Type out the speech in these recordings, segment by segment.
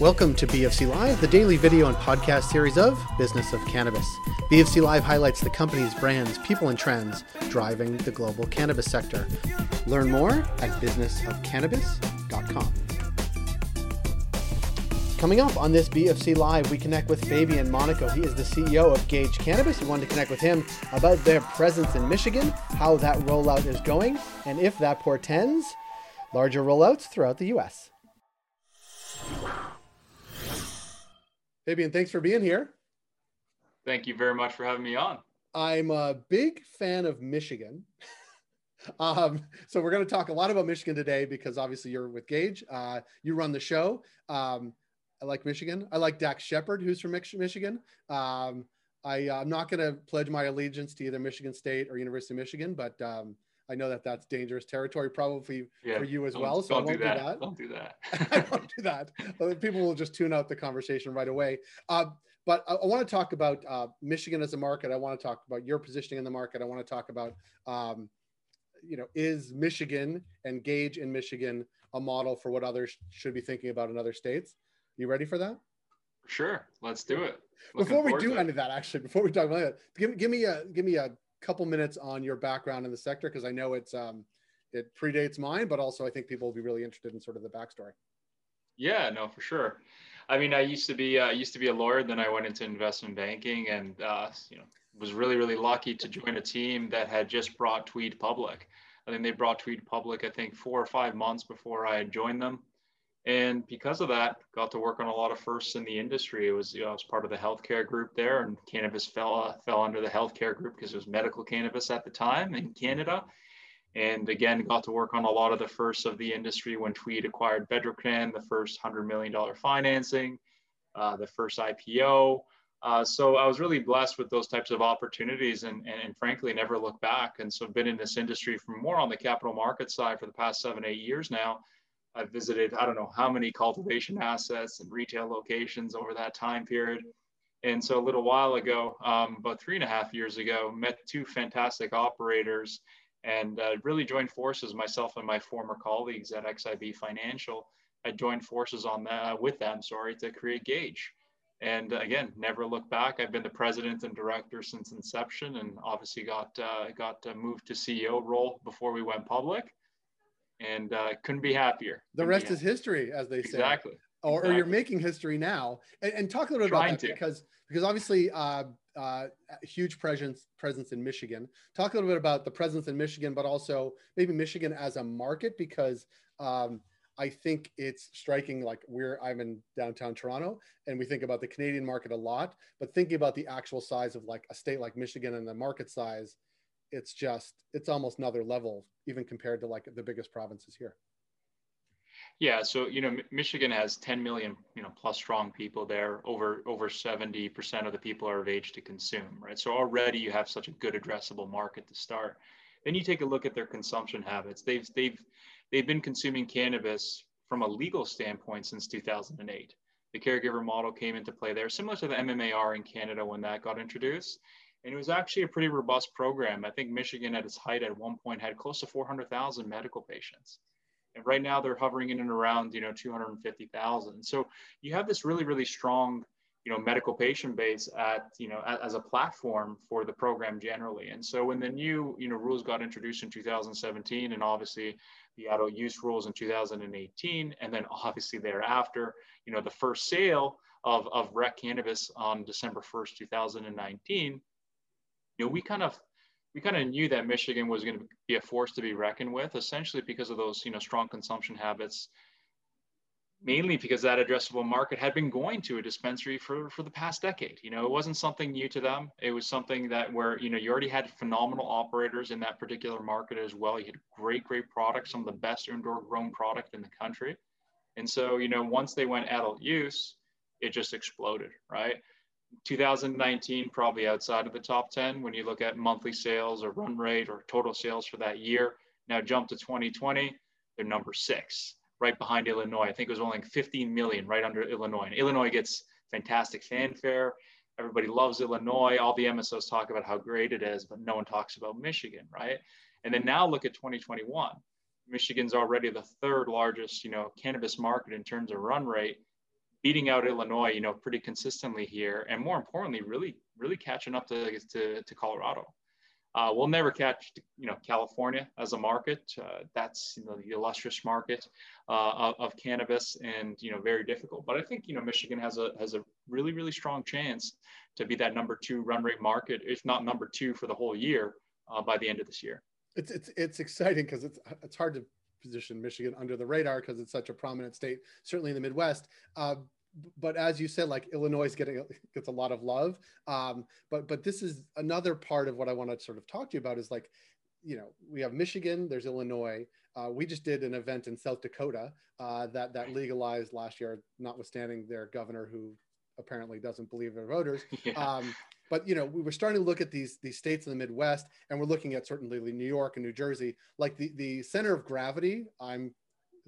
Welcome to BFC Live, the daily video and podcast series of Business of Cannabis. BFC Live highlights the companies, brands, people, and trends driving the global cannabis sector. Learn more at businessofcannabis.com. Coming up on this BFC Live, we connect with Fabian Monaco. He is the CEO of Gage Cannabis. We wanted to connect with him about their presence in Michigan, how that rollout is going, and if that portends larger rollouts throughout the U.S. Fabian, thanks for being here. Thank you very much for having me on. I'm a big fan of Michigan. So we're going to talk a lot about Michigan today because obviously you're with Gage. You run the show. I like Michigan. I like Dax Shepard, who's from Michigan. I'm not going to pledge my allegiance to either Michigan State or University of Michigan, but I know that that's dangerous territory probably for you as well. So I won't do that. I won't do that. People will just tune out the conversation right away. But I want to talk about Michigan as a market. I want to talk about your positioning in the market. I want to talk about, is Michigan and Gage in Michigan a model for what others should be thinking about in other states? You ready for that? Sure. Let's do it. Before we talk about that, give me a couple minutes on your background in the sector, because I know it's it predates mine, but also I think people will be really interested in sort of the backstory. Yeah, no, for sure. I mean, I used to be a lawyer, then I went into investment banking, and was really, really lucky to join a team that had just brought Tweed public. I think they brought Tweed public, 4 or 5 months before I had joined them, and because of that, got to work on a lot of firsts in the industry. It was, I was part of the healthcare group there, and cannabis fell under the healthcare group because it was medical cannabis at the time in Canada. And again, got to work on a lot of the firsts of the industry when Tweed acquired Bedrocan, the first $100 million financing, the first IPO. So I was really blessed with those types of opportunities and frankly, never looked back. And so I've been in this industry for more on the capital market side for the past 7-8 years now. I've visited, I don't know how many cultivation assets and retail locations over that time period. And so a little while ago, about 3.5 years ago, met two fantastic operators and really joined forces, myself and my former colleagues at XIB Financial. I joined forces with them to create Gage. And again, never looked back. I've been the president and director since inception, and obviously got moved to CEO role before we went public. And couldn't be happier. The rest is history, as they say. Exactly. Or you're making history now. And talk a little bit about that, because obviously huge presence in Michigan. Talk a little bit about the presence in Michigan, but also maybe Michigan as a market, because I think it's striking. Like I'm in downtown Toronto, and we think about the Canadian market a lot, but thinking about the actual size of like a state like Michigan and the market size, it's almost another level, even compared to like the biggest provinces here. Yeah. So, Michigan has 10 million, plus strong people there. Over 70% of the people are of age to consume, right? So already you have such a good addressable market to start. Then you take a look at their consumption habits. They've been consuming cannabis from a legal standpoint since 2008. The caregiver model came into play there, similar to the MMAR in Canada when that got introduced. And it was actually a pretty robust program. I think Michigan at its height at one point had close to 400,000 medical patients. And right now they're hovering in and around, 250,000. So you have this really, really strong, medical patient base as a platform for the program generally. And so when the new, rules got introduced in 2017, and obviously the adult use rules in 2018, and then obviously thereafter, the first sale of rec cannabis on December 1st, 2019, we kind of knew that Michigan was going to be a force to be reckoned with, essentially because of those, strong consumption habits, mainly because that addressable market had been going to a dispensary for the past decade. It wasn't something new to them. It was something that where, you already had phenomenal operators in that particular market as well. You had great products, some of the best indoor grown product in the country. And so, once they went adult use, it just exploded, right? 2019, probably outside of the top 10 when you look at monthly sales or run rate or total sales for that year. Now jump to 2020, they're number 6, right behind Illinois. I think it was only 15 million, right under Illinois. And Illinois gets fantastic fanfare. Everybody loves Illinois. All the MSOs talk about how great it is, but no one talks about Michigan, right? And then now look at 2021. Michigan's already the third largest, cannabis market in terms of run rate. beating out Illinois, you know, pretty consistently here, and more importantly, really catching up to Colorado. We'll never catch, you know, California as a market. That's, you know, the illustrious market of cannabis, and, you know, very difficult. But I think, you know, Michigan has a really strong chance to be that #2 run rate market, if not #2 for the whole year by the end of this year. It's exciting because it's hard to position Michigan under the radar because it's such a prominent state, certainly in the Midwest. But as you said, like, Illinois gets a lot of love. But this is another part of what I want to sort of talk to you about is, like, you know, we have Michigan, there's Illinois. We just did an event in South Dakota that legalized last year, notwithstanding their governor who apparently doesn't believe their voters. Yeah. But, you know, we were starting to look at these states in the Midwest, and we're looking at certainly New York and New Jersey, like the center of gravity,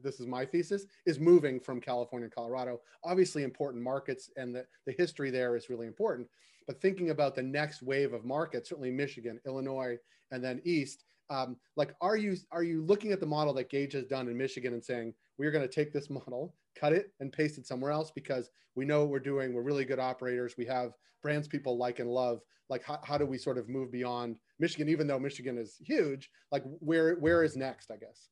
this is my thesis, is moving from California and Colorado. Obviously important markets, and the history there is really important. But thinking about the next wave of markets, certainly Michigan, Illinois, and then East, like, are you looking at the model that Gage has done in Michigan and saying, we're going to take this model, cut it and paste it somewhere else because we know what we're doing. We're really good operators. We have brands people like and love. Like, how do we sort of move beyond Michigan, even though Michigan is huge? Like, where is next, I guess?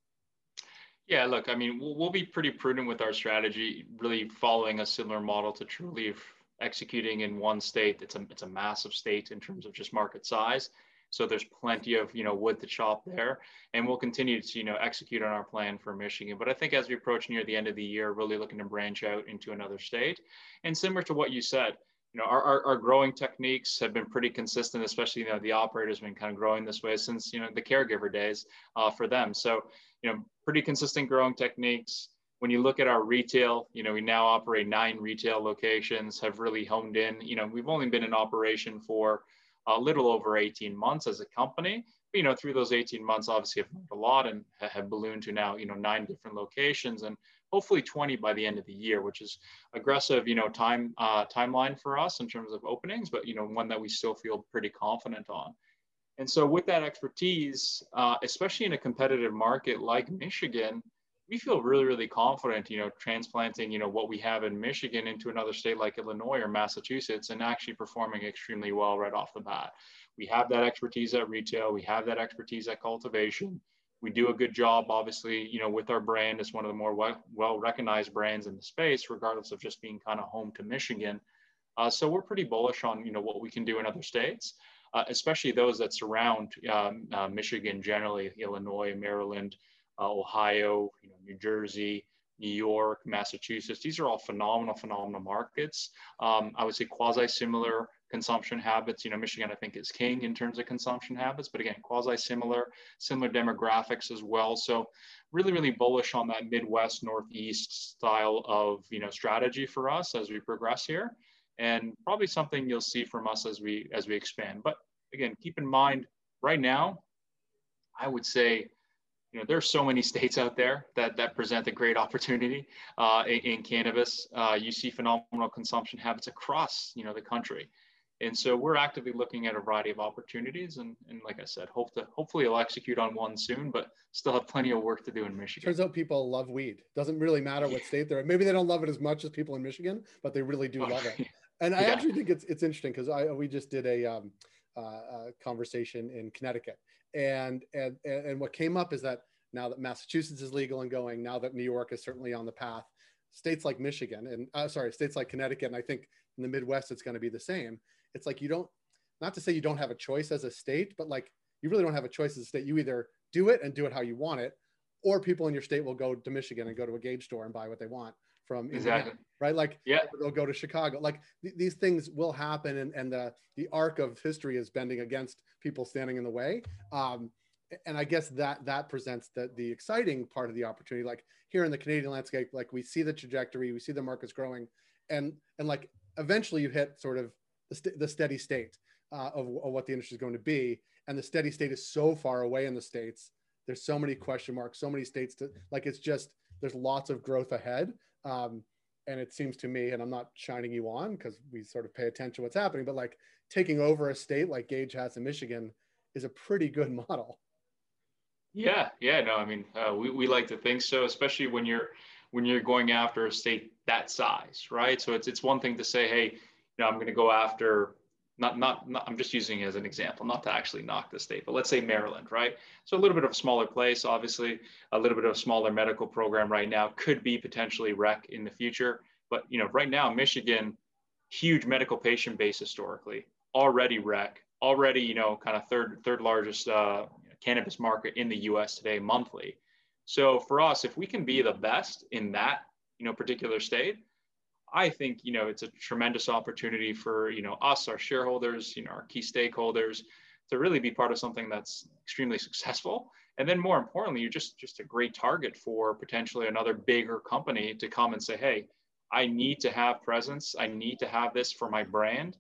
Yeah, look, I mean, we'll be pretty prudent with our strategy, really following a similar model to Trulieve, executing in one state. It's a massive state in terms of just market size. So there's plenty of, you know, wood to chop there. And we'll continue to, you know, execute on our plan for Michigan. But I think as we approach near the end of the year, really looking to branch out into another state. And similar to what you said, you know, our growing techniques have been pretty consistent, especially, you know, the operator's been kind of growing this way since, you know, the caregiver days for them. So, you know, pretty consistent growing techniques. When you look at our retail, you know, we now operate 9 retail locations, have really honed in. You know, we've only been in operation for a little over 18 months as a company. But, you know, through those 18 months, obviously, have learned a lot and have ballooned to now, you know, 9 different locations, and hopefully 20 by the end of the year, which is aggressive, you know, timeline for us in terms of openings, but, you know, one that we still feel pretty confident on. And so with that expertise, especially in a competitive market like Michigan, we feel really confident, you know, transplanting, you know, what we have in Michigan into another state like Illinois or Massachusetts and actually performing extremely well right off the bat. We have that expertise at retail. We have that expertise at cultivation. We do a good job, obviously, you know, with our brand. It's one of the more well-recognized brands in the space, regardless of just being kind of home to Michigan. So we're pretty bullish on, you know, what we can do in other states, especially those that surround Michigan generally, Illinois, Maryland, Ohio, you know, New Jersey, New York, Massachusetts. These are all phenomenal markets. I would say quasi-similar consumption habits. You know, Michigan, I think, is king in terms of consumption habits, but again, quasi-similar demographics as well. So really bullish on that Midwest, Northeast style of, you know, strategy for us as we progress here, and probably something you'll see from us as we expand. But again, keep in mind right now, I would say, you know, there are so many states out there that present a great opportunity in cannabis. You see phenomenal consumption habits across, you know, the country. And so we're actively looking at a variety of opportunities. And like I said, hopefully I'll execute on one soon, but still have plenty of work to do in Michigan. Turns out people love weed. Doesn't really matter what state they're in. Maybe they don't love it as much as people in Michigan, but they really do love it. And I actually think it's interesting because we just did a conversation in Connecticut. And what came up is that now that Massachusetts is legal and going, now that New York is certainly on the path, states like Michigan and states like Connecticut, and I think in the Midwest, it's going to be the same. It's like, not to say you don't have a choice as a state, but like, you really don't have a choice as a state. You either do it and do it how you want it, or people in your state will go to Michigan and go to a Gage store and buy what they want from Indiana, right? Like, they'll go to Chicago. Like these things will happen, and the arc of history is bending against people standing in the way. And I guess that presents the exciting part of the opportunity. Like here in the Canadian landscape, like we see the trajectory, we see the markets growing, and like eventually you hit sort of the steady state of what the industry is going to be. And the steady state is so far away in the States. There's so many question marks, so many states to like, it's just, there's lots of growth ahead. And it seems to me, and I'm not shining you on because we sort of pay attention to what's happening, but like taking over a state like Gage has in Michigan is a pretty good model. Yeah, no, I mean, we like to think so, especially when you're when you're going after a state that size, right? So it's one thing to say, hey, you know, I'm going to go after, not I'm just using it as an example, not to actually knock the state, but let's say Maryland, right? So a little bit of a smaller place, obviously, a little bit of a smaller medical program right now, could be potentially rec in the future. But, you know, right now, Michigan, huge medical patient base historically, already rec, already, you know, kind of third largest cannabis market in the U.S. today monthly. So for us, if we can be the best in that, you know, particular state, I think, you know, it's a tremendous opportunity for, you know, us, our shareholders, you know, our key stakeholders to really be part of something that's extremely successful. And then more importantly, you're just a great target for potentially another bigger company to come and say, hey, I need to have presence. I need to have this for my brand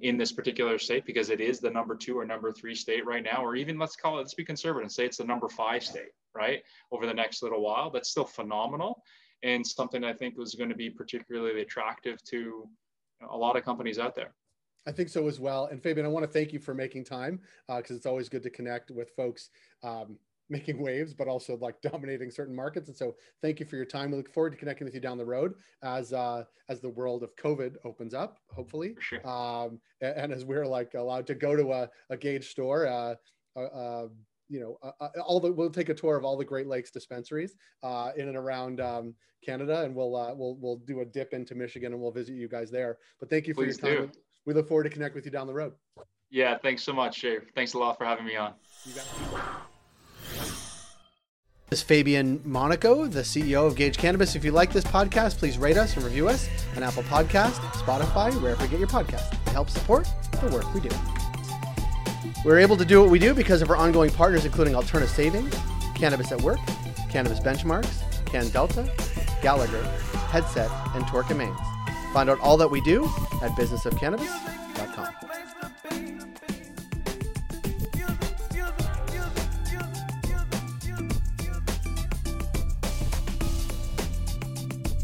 in this particular state, because it is the #2 or #3 state right now, or even let's call it, let's be conservative and say it's the #5 state, right? Over the next little while. That's still phenomenal. And something I think was going to be particularly attractive to a lot of companies out there. I think so as well. And Fabian, I want to thank you for making time because it's always good to connect with folks making waves, but also like dominating certain markets. And so thank you for your time. We look forward to connecting with you down the road as the world of COVID opens up, hopefully. For sure. And as we're like allowed to go to a Gage store, you know, we'll take a tour of all the Great Lakes dispensaries in and around Canada, and we'll do a dip into Michigan, and we'll visit you guys there. But thank you for your time. We look forward to connect with you down the road. Yeah, thanks so much, Shay. Thanks a lot for having me on. You got it. This is Fabian Monaco, the CEO of Gage Cannabis. If you like this podcast, please rate us and review us on Apple Podcasts, Spotify, wherever you get your podcast. It helps support the work we do. We're able to do what we do because of our ongoing partners, including Alterna Savings, Cannabis at Work, Cannabis Benchmarks, Can Delta, Gallagher, Headset, and Torkin Manes. Find out all that we do at businessofcannabis.com.